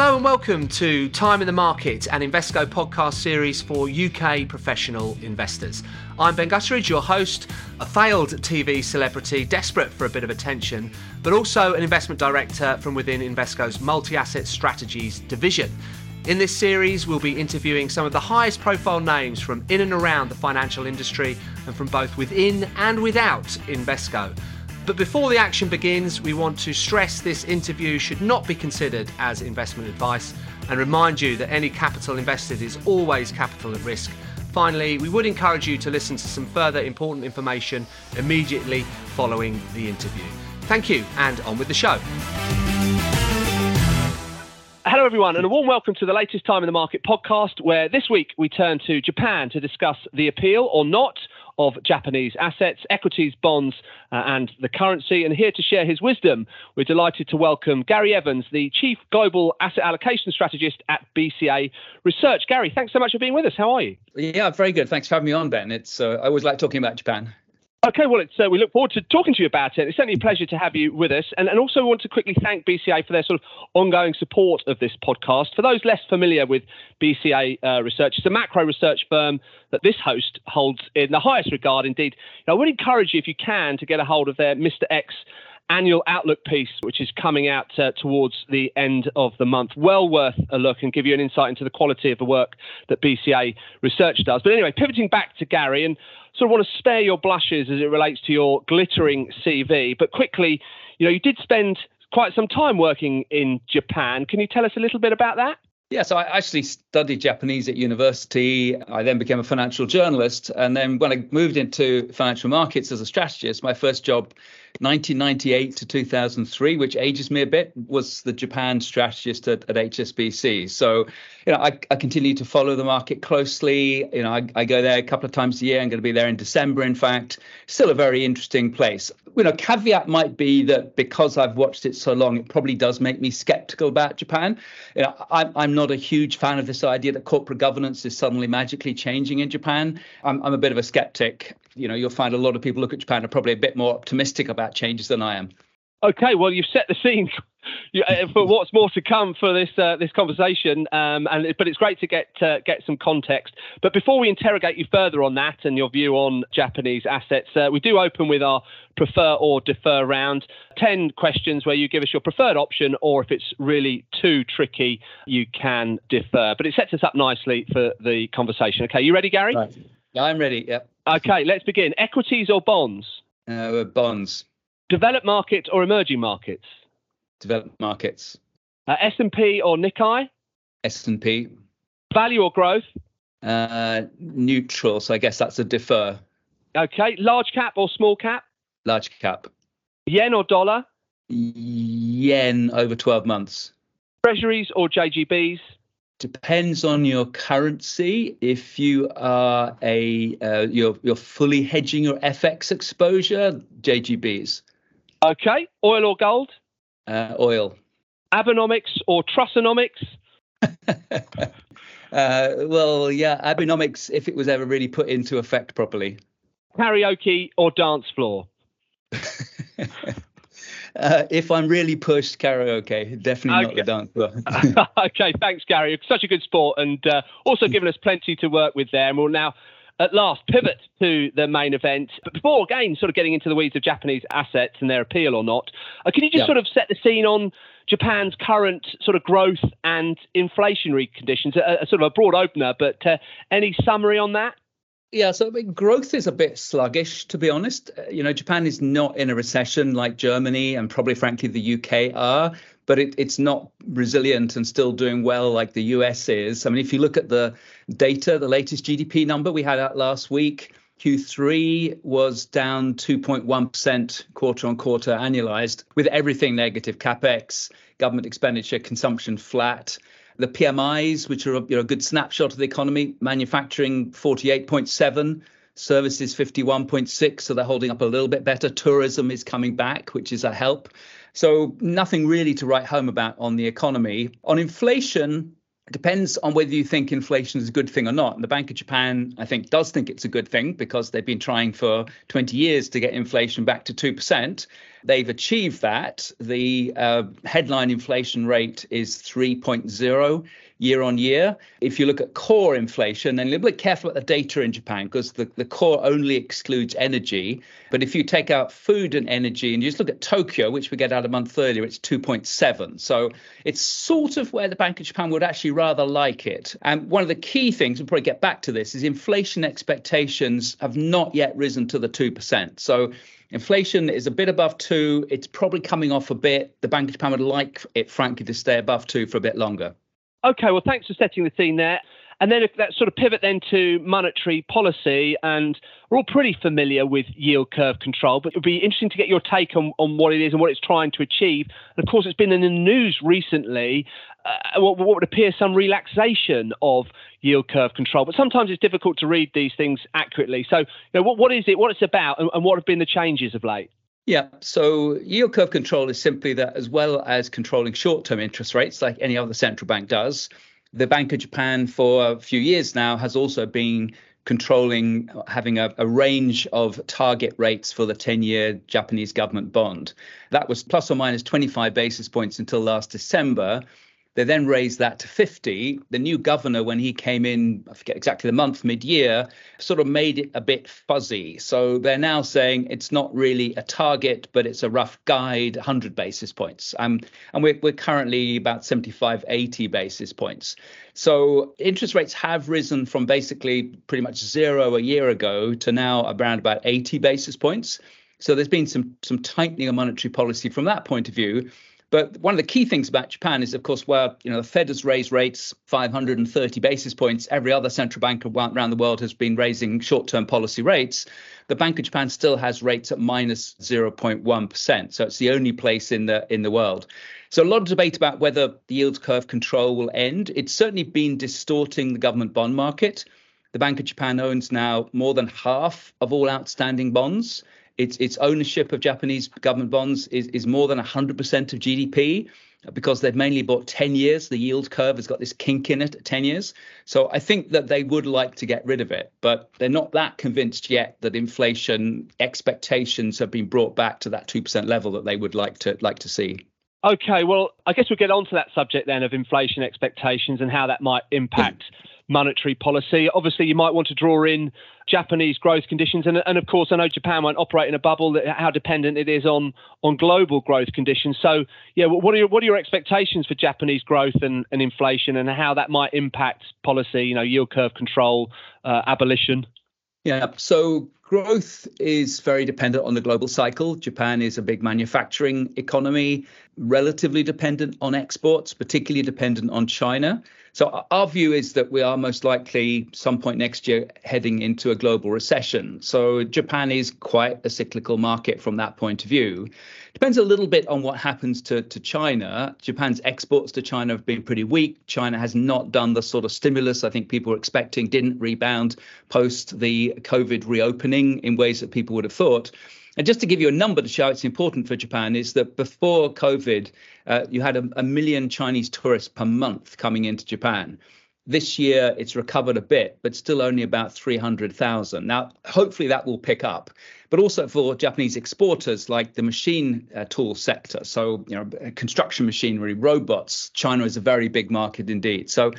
Hello and welcome to Time in the Market, an Invesco podcast series for UK professional investors. I'm Ben Gutteridge, your host, a failed TV celebrity desperate for a bit of attention, but also an investment director from within Invesco's multi-asset strategies division. In this series, we'll be interviewing some of the highest profile names from in and around the financial industry and from both within and without Invesco. But before the action begins, we want to stress this interview should not be considered as investment advice and remind you that any capital invested is always capital at risk. Finally, we would encourage you to listen to some further important information immediately following the interview. Thank you, and on with the show. Hello everyone, and a warm welcome to the latest Time in the Market podcast, where this week we turn to Japan to discuss the appeal or not of Japanese assets, equities, bonds, and the currency. And here to share his wisdom, we're delighted to welcome Garry Evans, the Chief Global Asset Allocation Strategist at BCA Research. Garry, thanks so much for being with us. How are you? Yeah, very good. Thanks for having me on, Ben. I always like talking about Japan. Okay, well, we look forward to talking to you about it. It's certainly a pleasure to have you with us. And also want to quickly thank BCA for their sort of ongoing support of this podcast. For those less familiar with BCA Research, it's a macro research firm that this host holds in the highest regard. Indeed, I would encourage you, if you can, to get a hold of their Mr. X annual outlook piece, which is coming out towards the end of the month. Well worth a look and give you an insight into the quality of the work that BCA Research does. But anyway, pivoting back to Garry, and sort of want to spare your blushes as it relates to your glittering CV, but quickly, you did spend quite some time working in Japan. Can you tell us a little bit about that? Yeah, so I actually studied Japanese at university. I then became a financial journalist. And then when I moved into financial markets as a strategist, my first job, 1998 to 2003, which ages me a bit, was the Japan strategist at HSBC. So, I continue to follow the market closely. I go there a couple of times a year. I'm going to be there in December, in fact. Still a very interesting place. Caveat might be that because I've watched it so long, it probably does make me skeptical about Japan. I'm not a huge fan of this idea that corporate governance is suddenly magically changing in Japan. I'm a bit of a skeptic. You'll find a lot of people look at Japan are probably a bit more optimistic about changes than I am. Okay, well, you've set the scene for what's more to come for this this conversation, but it's great to get some context. But before we interrogate you further on that and your view on Japanese assets, we do open with our prefer or defer round. 10 questions where you give us your preferred option, or if it's really too tricky, you can defer. But it sets us up nicely for the conversation. Okay, you ready, Garry? Right. Yeah, I'm ready, yep. Okay, let's begin. Equities or bonds? Bonds. Developed markets or emerging markets? Developed markets. S&P or Nikkei? S&P. Value or growth? Neutral, so I guess that's a defer. Okay. Large cap or small cap? Large cap. Yen or dollar? Yen over 12 months. Treasuries or JGBs? Depends on your currency. If you are you're fully hedging your FX exposure, JGBs. Okay. Oil or gold? Oil. Abenomics or Trussonomics? Well, yeah, Abenomics, if it was ever really put into effect properly. Karaoke or dance floor? If I'm really pushed, karaoke. Definitely not the dance floor. Okay, thanks, Garry. You're such a good sport, and also given us plenty to work with there. And we'll now at last pivot to the main event. But before, again, sort of getting into the weeds of Japanese assets and their appeal or not, can you just sort of set the scene on Japan's current sort of growth and inflationary conditions? A sort of a broad opener, but any summary on that? Yeah, so growth is a bit sluggish, to be honest. Japan is not in a recession like Germany and probably, frankly, the UK are, but it's not resilient and still doing well like the US is. I mean, if you look at the data, the latest GDP number we had out last week, Q3 was down 2.1% quarter on quarter annualized, with everything negative: capex, government expenditure, consumption flat. The PMIs, which are a good snapshot of the economy, manufacturing 48.7, services 51.6, so they're holding up a little bit better. Tourism is coming back, which is a help. So nothing really to write home about on the economy. On inflation, it depends on whether you think inflation is a good thing or not. And the Bank of Japan, I think, does think it's a good thing because they've been trying for 20 years to get inflation back to 2%. They've achieved that. The headline inflation rate is 3.0 year on year. If you look at core inflation, and a little bit careful about the data in Japan, because the core only excludes energy. But if you take out food and energy and you just look at Tokyo, which we get out a month earlier, it's 2.7. So it's sort of where the Bank of Japan would actually rather like it. And one of the key things, we'll probably get back to this, is inflation expectations have not yet risen to the 2%. So inflation is a bit above 2. It's probably coming off a bit. The Bank of Japan would like it, frankly, to stay above 2 for a bit longer. OK, well, thanks for setting the scene there. And then if that sort of pivot then to monetary policy, and we're all pretty familiar with yield curve control, but it would be interesting to get your take on what it is and what it's trying to achieve. And of course, it's been in the news recently, what would appear some relaxation of yield curve control. But sometimes it's difficult to read these things accurately. So what is it, what it's about, and what have been the changes of late? Yeah, so yield curve control is simply that, as well as controlling short-term interest rates like any other central bank does, the Bank of Japan for a few years now has also been controlling, having a range of target rates for the 10-year Japanese government bond. That was plus or minus 25 basis points until last December. They then raised that to 50. The new governor, when he came in, I forget exactly the month, mid-year, sort of made it a bit fuzzy. So they're now saying it's not really a target, but it's a rough guide, 100 basis points. And we're currently about 75, 80 basis points. So interest rates have risen from basically pretty much zero a year ago to now around about 80 basis points. So there's been some tightening of monetary policy from that point of view. But one of the key things about Japan is, of course, where the Fed has raised rates 530 basis points. Every other central bank around the world has been raising short-term policy rates. The Bank of Japan still has rates at minus 0.1%. So it's the only place in the world. So a lot of debate about whether the yield curve control will end. It's certainly been distorting the government bond market. The Bank of Japan owns now more than half of all outstanding bonds. Its ownership of Japanese government bonds is more than 100% of GDP, because they've mainly bought 10 years. The yield curve has got this kink in it at 10 years. So I think that they would like to get rid of it, but they're not that convinced yet that inflation expectations have been brought back to that 2% level that they would like to see. OK, well, I guess we'll get on to that subject then of inflation expectations and how that might impact monetary policy. Obviously, you might want to draw in Japanese growth conditions. And of course, I know Japan won't operate in a bubble, how dependent it is on global growth conditions. So, yeah, what are your expectations for Japanese growth and inflation and how that might impact policy, yield curve control, abolition? Yeah, so growth is very dependent on the global cycle. Japan is a big manufacturing economy, relatively dependent on exports, particularly dependent on China. So our view is that we are most likely some point next year heading into a global recession. So Japan is quite a cyclical market from that point of view. Depends a little bit on what happens to China. Japan's exports to China have been pretty weak. China has not done the sort of stimulus I think people were expecting, didn't rebound post the COVID reopening in ways that people would have thought. And just to give you a number to show it's important for Japan is that before COVID, you had a million Chinese tourists per month coming into Japan. This year, it's recovered a bit, but still only about 300,000. Now, hopefully that will pick up, but also for Japanese exporters like the machine tool sector. So, construction machinery, robots, China is a very big market indeed. So,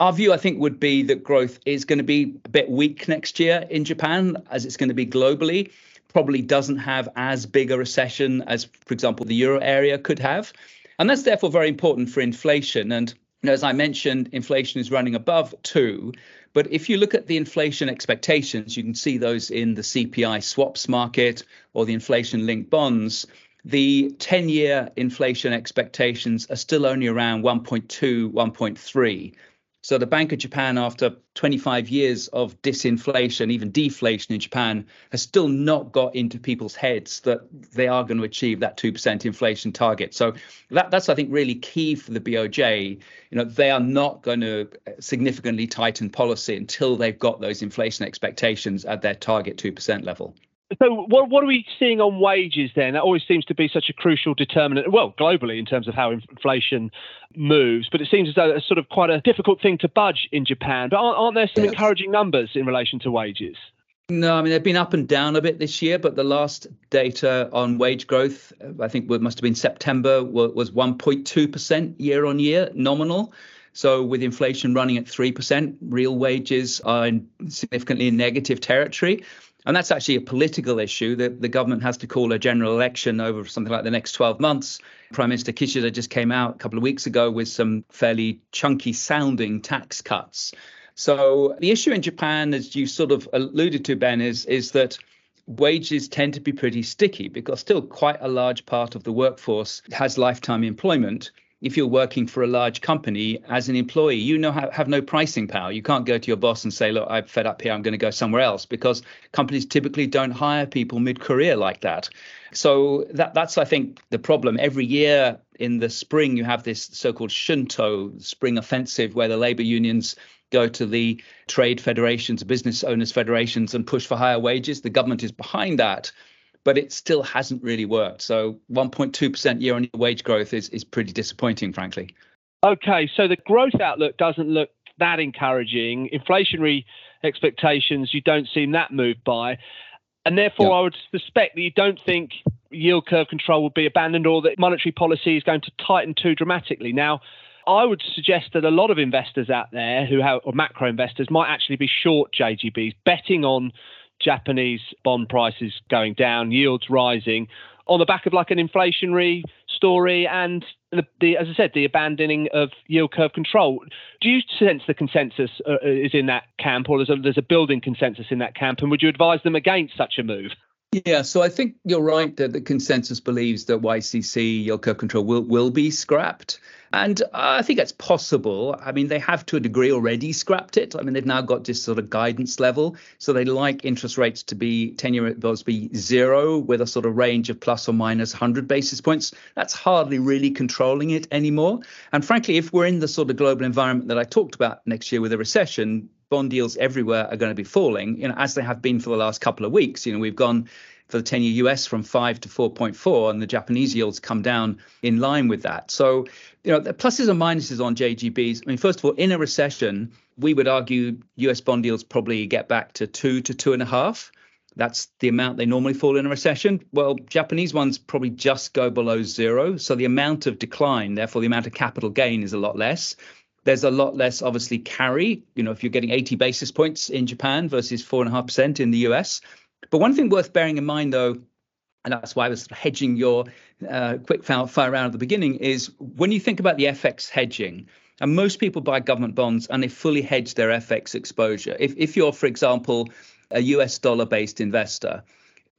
our view, I think, would be that growth is going to be a bit weak next year in Japan as it's going to be globally. Probably doesn't have as big a recession as, for example, the euro area could have. And that's therefore very important for inflation. And as I mentioned, inflation is running above 2. But if you look at the inflation expectations, you can see those in the CPI swaps market or the inflation-linked bonds. The 10-year inflation expectations are still only around 1.2, 1.3. So the Bank of Japan, after 25 years of disinflation, even deflation in Japan, has still not got into people's heads that they are going to achieve that 2% inflation target. So that's, I think, really key for the BOJ. They are not going to significantly tighten policy until they've got those inflation expectations at their target 2% level. So what are we seeing on wages then? That always seems to be such a crucial determinant, well, globally in terms of how inflation moves, but it seems as though it's sort of quite a difficult thing to budge in Japan. But aren't there some encouraging numbers in relation to wages? No, I mean, they've been up and down a bit this year, but the last data on wage growth, I think it must have been September, was 1.2% year on year nominal. So with inflation running at 3%, real wages are significantly in negative territory. And that's actually a political issue that the government has to call a general election over something like the next 12 months. Prime Minister Kishida just came out a couple of weeks ago with some fairly chunky sounding tax cuts. So the issue in Japan, as you sort of alluded to, Ben, is that wages tend to be pretty sticky because still quite a large part of the workforce has lifetime employment. If you're working for a large company as an employee, you have no pricing power. You can't go to your boss and say, look, I'm fed up here. I'm going to go somewhere else, because companies typically don't hire people mid-career like that. So that's, I think, the problem. Every year in the spring, you have this so-called Shunto spring offensive where the labor unions go to the trade federations, business owners federations, and push for higher wages. The government is behind that, but it still hasn't really worked. So 1.2% year-on-year wage growth is pretty disappointing, frankly. Okay, so the growth outlook doesn't look that encouraging. Inflationary expectations, you don't seem that moved by. And therefore, I would suspect that you don't think yield curve control will be abandoned or that monetary policy is going to tighten too dramatically. Now, I would suggest that a lot of investors out there or macro investors might actually be short JGBs, betting on Japanese bond prices going down, yields rising on the back of like an inflationary story and, as I said, the abandoning of yield curve control. Do you sense the consensus is in that camp, or there's a building consensus in that camp? And would you advise them against such a move? Yeah, so I think you're right that the consensus believes that YCC, yield curve control, will be scrapped. And I think that's possible. I mean, they have to a degree already scrapped it. I mean, they've now got this sort of guidance level. So they like interest rates to be 10-year bills be zero with a sort of range of plus or minus 100 basis points. That's hardly really controlling it anymore. And frankly, if we're in the sort of global environment that I talked about next year with a recession, bond yields everywhere are going to be falling, as they have been for the last couple of weeks. We've gone for the 10-year US from 5 to 4.4, and the Japanese yields come down in line with that. So, the pluses and minuses on JGBs. I mean, first of all, in a recession, we would argue US bond yields probably get back to 2 to 2.5. That's the amount they normally fall in a recession. Well, Japanese ones probably just go below zero. So the amount of decline, therefore the amount of capital gain, is a lot less. There's a lot less, obviously, carry, if you're getting 80 basis points in Japan versus 4.5% in the US. But one thing worth bearing in mind, though, and that's why I was hedging your quick fire round at the beginning, is when you think about the FX hedging, and most people buy government bonds and they fully hedge their FX exposure. If you're, for example, a US dollar-based investor,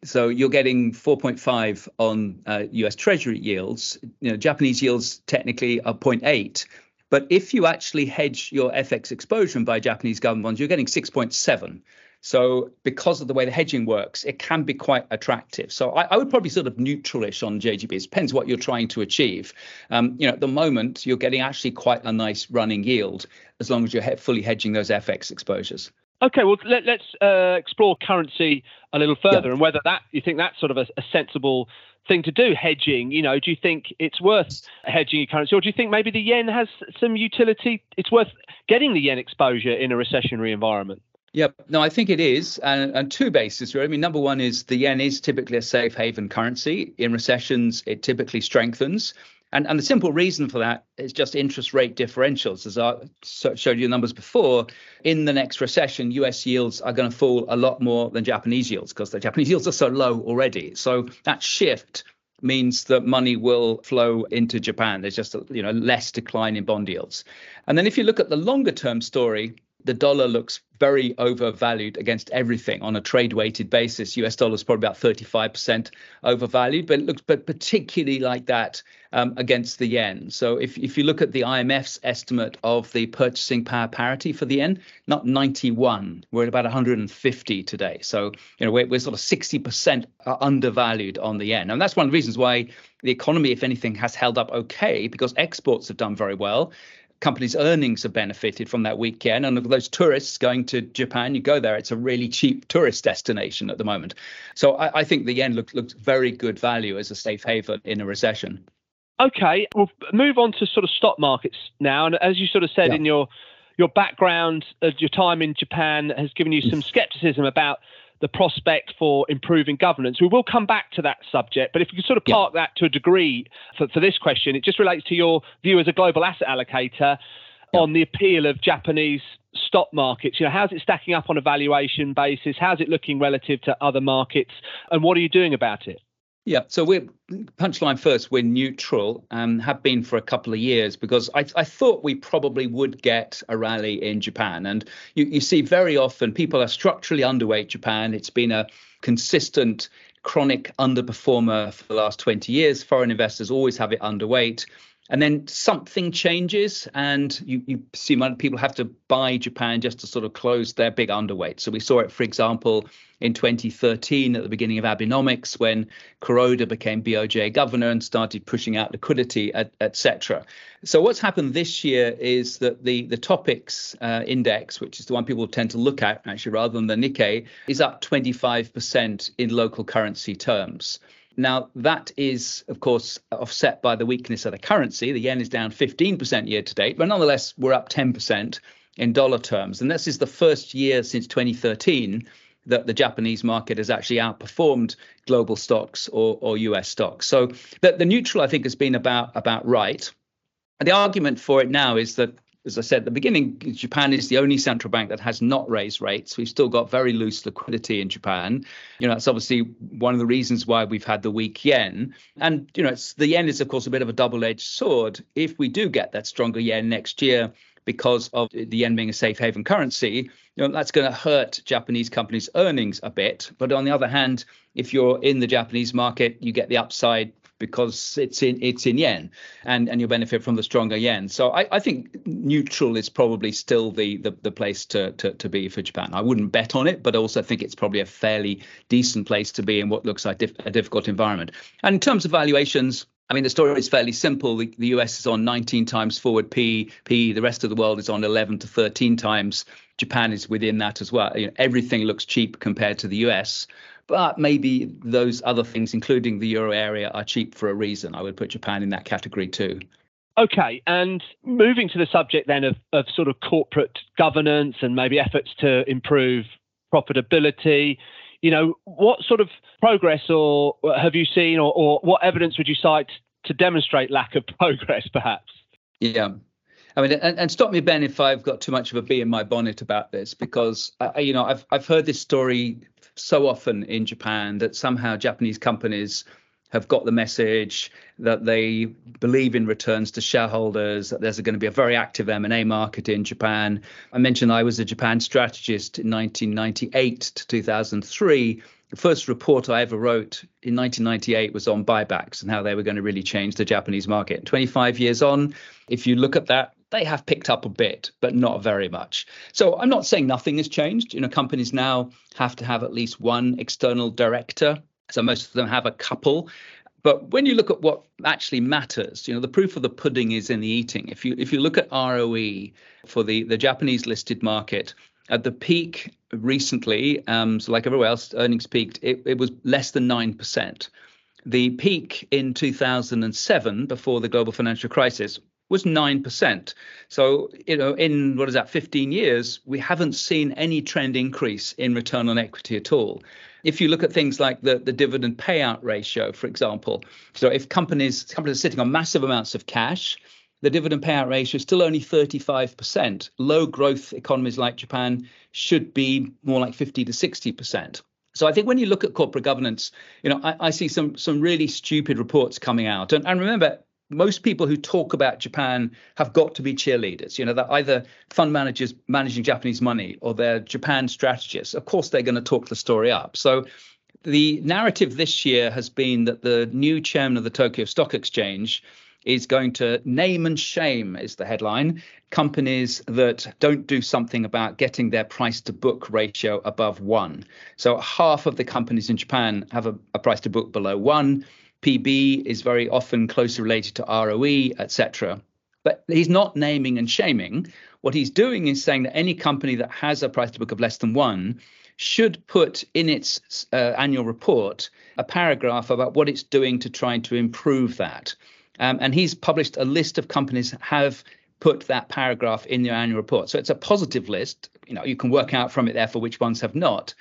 so you're getting 4.5 on US Treasury yields. Japanese yields technically are 0.8. But if you actually hedge your FX exposure and buy Japanese government bonds, you're getting 6.7. So because of the way the hedging works, it can be quite attractive. So I would probably sort of neutralish on JGBs. Depends what you're trying to achieve. At the moment, you're getting actually quite a nice running yield as long as you're fully hedging those FX exposures. Okay, well, let's explore currency a little further and whether you think that's sort of a sensible thing to do, hedging. Do you think it's worth hedging your currency, or do you think maybe the yen has some utility? It's worth getting the yen exposure in a recessionary environment. Yep. No, I think it is. And two bases, really. I mean, number one is the yen is typically a safe haven currency. In recessions, it typically strengthens. And the simple reason for that is just interest rate differentials. As I showed you numbers before, in the next recession, US yields are going to fall a lot more than Japanese yields because the Japanese yields are so low already. So that shift means that money will flow into Japan. There's just less decline in bond yields. And then if you look at the longer term story, the dollar looks very overvalued against everything on a trade-weighted basis. US dollar is probably about 35% overvalued, but it looks particularly like that against the yen. So if you look at the IMF's estimate of the purchasing power parity for the yen, not 91, we're at about 150 today. So we're sort of 60% undervalued on the yen, and that's one of the reasons why the economy, if anything, has held up okay, because exports have done very well. Companies' earnings have benefited from that weak yen. And those tourists going to Japan, you go there, it's a really cheap tourist destination at the moment. So I think the yen looks very good value as a safe haven in a recession. Okay, we'll move on to sort of stock markets now. And as you sort of said in your background, your time in Japan has given you some skepticism about the prospect for improving governance. We will come back to that subject, but if you could sort of park that to a degree for this question, it just relates to your view as a global asset allocator on the appeal of Japanese stock markets. You know, how's it stacking up on a valuation basis? How's it looking relative to other markets? And what are you doing about it? Yeah, so we're punchline first. We're neutral and have been for a couple of years because I thought we probably would get a rally in Japan. And you see very often people are structurally underweight Japan. It's been a consistent chronic underperformer for the last 20 years. Foreign investors always have it underweight. And then something changes and you see people have to buy Japan just to sort of close their big underweight. So we saw it, for example, in 2013 at the beginning of Abenomics when Kuroda became BOJ governor and started pushing out liquidity, et cetera. So what's happened this year is that the Topix index, which is the one people tend to look at actually rather than the Nikkei, is up 25% in local currency terms. Now, that is, of course, offset by the weakness of the currency. The yen is down 15% year to date, but nonetheless, we're up 10% in dollar terms. And this is the first year since 2013 that the Japanese market has actually outperformed global stocks or US stocks. So the neutral, I think, has been about right. And the argument for it now is that, as I said at the beginning, Japan is the only central bank that has not raised rates. We've still got very loose liquidity in Japan. You know, that's obviously one of the reasons why we've had the weak yen. And, you know, the yen is, of course, a bit of a double-edged sword. If we do get that stronger yen next year because of the yen being a safe haven currency, you know, that's going to hurt Japanese companies' earnings a bit. But on the other hand, if you're in the Japanese market, you get the upside because it's in yen and you'll benefit from the stronger yen. So I think neutral is probably still the place to be for Japan. I wouldn't bet on it, but also think it's probably a fairly decent place to be in what looks like a difficult environment. And in terms of valuations, I mean, the story is fairly simple. The US is on 19 times forward PE. The rest of the world is on 11 to 13 times. Japan is within that as well. You know, everything looks cheap compared to the US. But maybe those other things, including the euro area, are cheap for a reason. I would put Japan in that category too. Okay, and moving to the subject then of sort of corporate governance and maybe efforts to improve profitability, you know, what sort of progress or have you seen or what evidence would you cite to demonstrate lack of progress, perhaps? Yeah. I mean, and stop me, Ben, if I've got too much of a bee in my bonnet about this, because you know, I've heard this story so often in Japan that somehow Japanese companies have got the message that they believe in returns to shareholders, that there's going to be a very active M&A market in Japan. I mentioned I was a Japan strategist in 1998 to 2003. The first report I ever wrote in 1998 was on buybacks and how they were going to really change the Japanese market. 25 years on, if you look at that, they have picked up a bit, but not very much. So I'm not saying nothing has changed. You know, companies now have to have at least one external director. So most of them have a couple. But when you look at what actually matters, you know, the proof of the pudding is in the eating. If you look at ROE for the Japanese listed market, at the peak recently, so like everywhere else, earnings peaked, it was less than 9%. The peak in 2007, before the global financial crisis, was 9%. So, you know, in 15 years, we haven't seen any trend increase in return on equity at all. If you look at things like the dividend payout ratio, for example, so if companies are sitting on massive amounts of cash, the dividend payout ratio is still only 35%. Low growth economies like Japan should be more like 50 to 60%. So I think when you look at corporate governance, you know, I see some really stupid reports coming out. And remember, most people who talk about Japan have got to be cheerleaders. You know, they're either fund managers managing Japanese money or they're Japan strategists. Of course, they're going to talk the story up. So the narrative this year has been that the new chairman of the Tokyo Stock Exchange is going to name and shame, is the headline, companies that don't do something about getting their price to book ratio above 1. So half of the companies in Japan have a price to book below 1. PB is very often closely related to ROE, etc. But he's not naming and shaming. What he's doing is saying that any company that has a price to book of less than 1 should put in its annual report a paragraph about what it's doing to try to improve that. And he's published a list of companies that have put that paragraph in their annual report. So it's a positive list. You know, you can work out from it, therefore, which ones have not.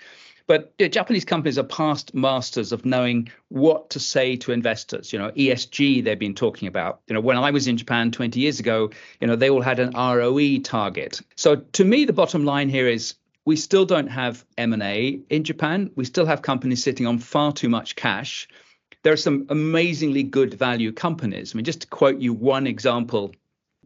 But Japanese companies are past masters of knowing what to say to investors. You know, ESG they've been talking about. You know, when I was in Japan 20 years ago, you know, they all had an ROE target. So to me, the bottom line here is we still don't have M&A in Japan. We still have companies sitting on far too much cash. There are some amazingly good value companies. I mean, just to quote you one example,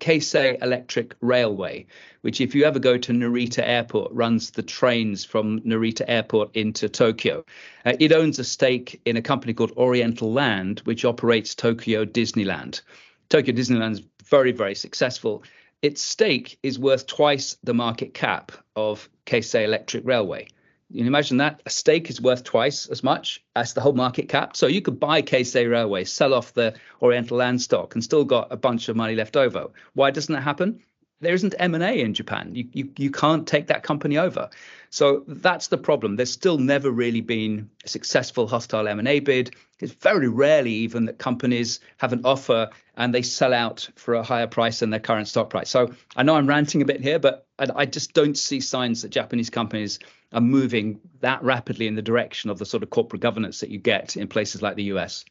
Keisei Electric Railway, which if you ever go to Narita Airport, runs the trains from Narita Airport into Tokyo. It owns a stake in a company called Oriental Land, which operates Tokyo Disneyland. Tokyo Disneyland is very, very successful. Its stake is worth twice the market cap of Keisei Electric Railway. You can imagine that a stake is worth twice as much as the whole market cap. So you could buy Keisei Railway, sell off the Oriental Land stock and still got a bunch of money left over. Why doesn't that happen? There isn't M&A in Japan. You can't take that company over. So that's the problem. There's still never really been a successful hostile M&A bid. It's very rarely even that companies have an offer and they sell out for a higher price than their current stock price. So I know I'm ranting a bit here, but I just don't see signs that Japanese companies are moving that rapidly in the direction of the sort of corporate governance that you get in places like the US.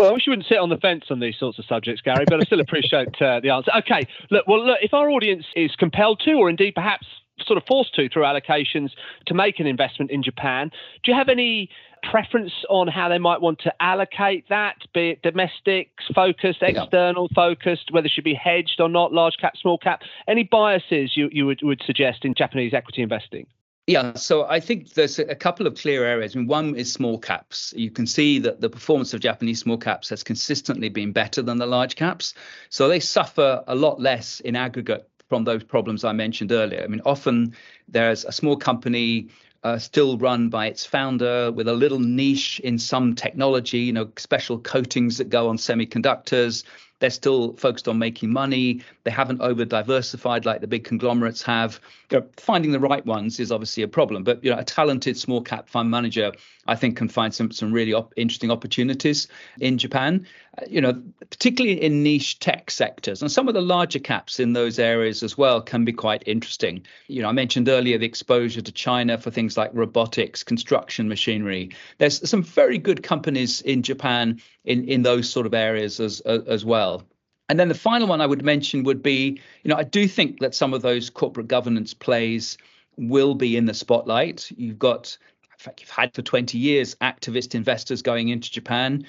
Well, I wish you wouldn't sit on the fence on these sorts of subjects, Gary, but I still appreciate the answer. Okay, look, if our audience is compelled to, or indeed perhaps sort of forced to through allocations, to make an investment in Japan, do you have any preference on how they might want to allocate that, be it domestic focused, external focused, whether it should be hedged or not, large cap, small cap? Any biases you would suggest in Japanese equity investing? Yeah, so I think there's a couple of clear areas. I mean, one is small caps. You can see that the performance of Japanese small caps has consistently been better than the large caps. So they suffer a lot less in aggregate from those problems I mentioned earlier. I mean, often there's a small company still run by its founder with a little niche in some technology, you know, special coatings that go on semiconductors. They're still focused on making money. They haven't over-diversified like the big conglomerates have. You know, finding the right ones is obviously a problem. But you know, a talented small cap fund manager, I think, can find some really interesting opportunities in Japan, you know, particularly in niche tech sectors. And some of the larger caps in those areas as well can be quite interesting. You know, I mentioned earlier the exposure to China for things like robotics, construction machinery. There's some very good companies in Japan in those sort of areas as well. And then the final one I would mention would be, you know, I do think that some of those corporate governance plays will be in the spotlight. You've got, in fact, you've had for 20 years activist investors going into Japan.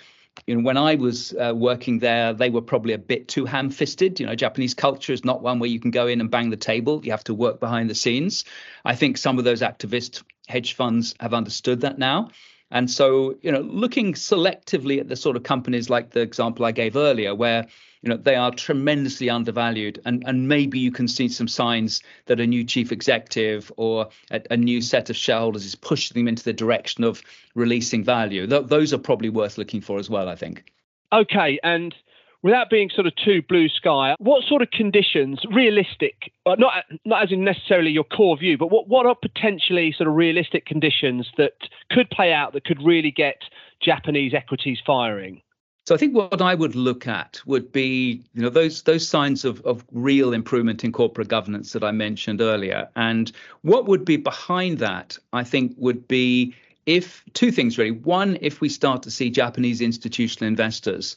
You know, when I was working there, they were probably a bit too ham-fisted. You know, Japanese culture is not one where you can go in and bang the table. You have to work behind the scenes. I think some of those activist hedge funds have understood that now. And so, you know, looking selectively at the sort of companies like the example I gave earlier, where, you know, they are tremendously undervalued and maybe you can see some signs that a new chief executive or a new set of shareholders is pushing them into the direction of releasing value. Those are probably worth looking for as well, I think. OK, and without being sort of too blue sky, what sort of conditions, realistic, not as in necessarily your core view, but what are potentially sort of realistic conditions that could play out that could really get Japanese equities firing? So I think what I would look at would be, you know, those signs of real improvement in corporate governance that I mentioned earlier. And what would be behind that, I think, would be if two things really. One, if we start to see Japanese institutional investors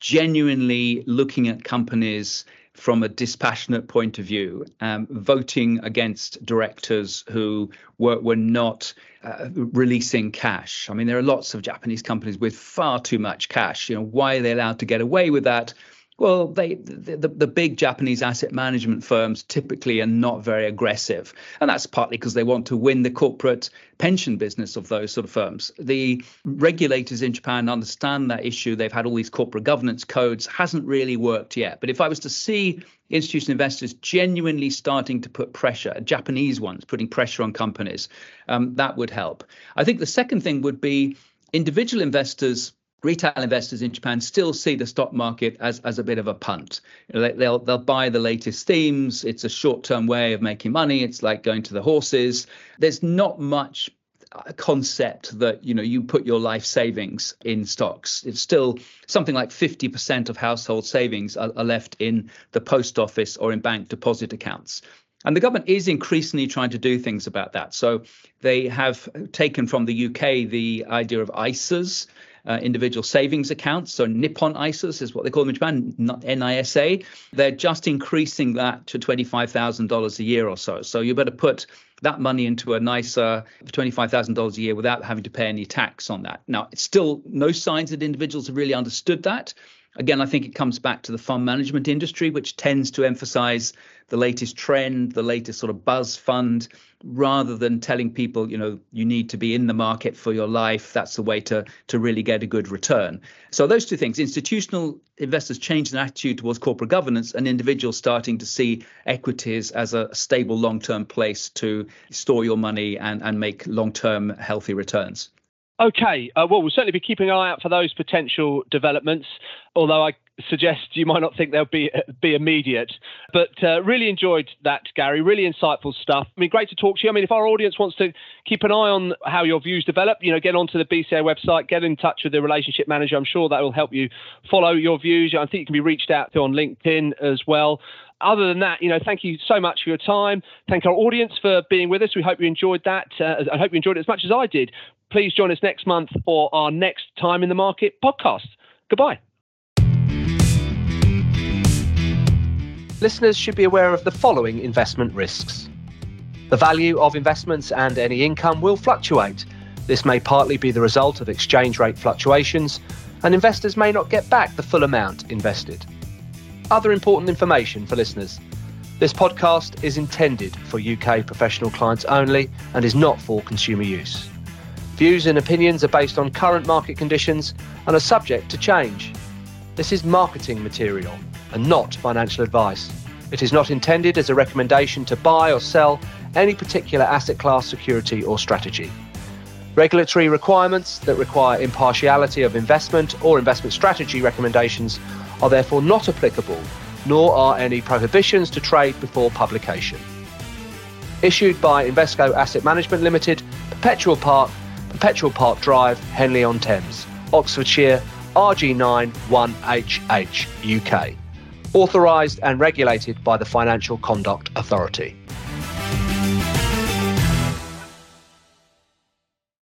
genuinely looking at companies from a dispassionate point of view, voting against directors who were not releasing cash. I mean, there are lots of Japanese companies with far too much cash. You know, why are they allowed to get away with that? Well, the big Japanese asset management firms typically are not very aggressive. And that's partly because they want to win the corporate pension business of those sort of firms. The regulators in Japan understand that issue. They've had all these corporate governance codes. Hasn't really worked yet. But if I was to see institutional investors genuinely starting to put pressure, Japanese ones putting pressure on companies, that would help. I think the second thing would be individual investors. Retail investors in Japan still see the stock market as a bit of a punt. You know, they'll buy the latest themes. It's a short-term way of making money. It's like going to the horses. There's not much concept that, you know, you put your life savings in stocks. It's still something like 50% of household savings are left in the post office or in bank deposit accounts. And the government is increasingly trying to do things about that. So they have taken from the UK the idea of ISAs, individual savings accounts. So Nippon ISAs is what they call them in Japan, not NISA. They're just increasing that to $25,000 a year or so. So you better put that money into a NISA for $25,000 a year without having to pay any tax on that. Now, it's still no signs that individuals have really understood that. Again, I think it comes back to the fund management industry, which tends to emphasize the latest trend, the latest sort of buzz fund, rather than telling people, you know, you need to be in the market for your life. That's the way to really get a good return. So those two things, institutional investors change their attitude towards corporate governance, and individuals starting to see equities as a stable long-term place to store your money and make long-term healthy returns. Okay, well, we'll certainly be keeping an eye out for those potential developments, although I suggest you might not think they'll be immediate. But really enjoyed that, Gary, really insightful stuff. I mean, great to talk to you. I mean, if our audience wants to keep an eye on how your views develop, you know, get onto the BCA website, get in touch with the relationship manager. I'm sure that will help you follow your views. I think you can be reached out to on LinkedIn as well. Other than that, you know, thank you so much for your time. Thank our audience for being with us. We hope you enjoyed that. I hope you enjoyed it as much as I did. Please join us next month for our next Time in the Market podcast. Goodbye. Listeners should be aware of the following investment risks. The value of investments and any income will fluctuate. This may partly be the result of exchange rate fluctuations, and investors may not get back the full amount invested. Other important information for listeners. This podcast is intended for UK professional clients only and is not for consumer use. Views and opinions are based on current market conditions and are subject to change. This is marketing material and not financial advice. It is not intended as a recommendation to buy or sell any particular asset class, security or strategy. Regulatory requirements that require impartiality of investment or investment strategy recommendations are therefore not applicable, nor are any prohibitions to trade before publication. Issued by Invesco Asset Management Limited, Perpetual Park Drive, Henley-on-Thames, Oxfordshire, RG9 1HH, UK. Authorised and regulated by the Financial Conduct Authority.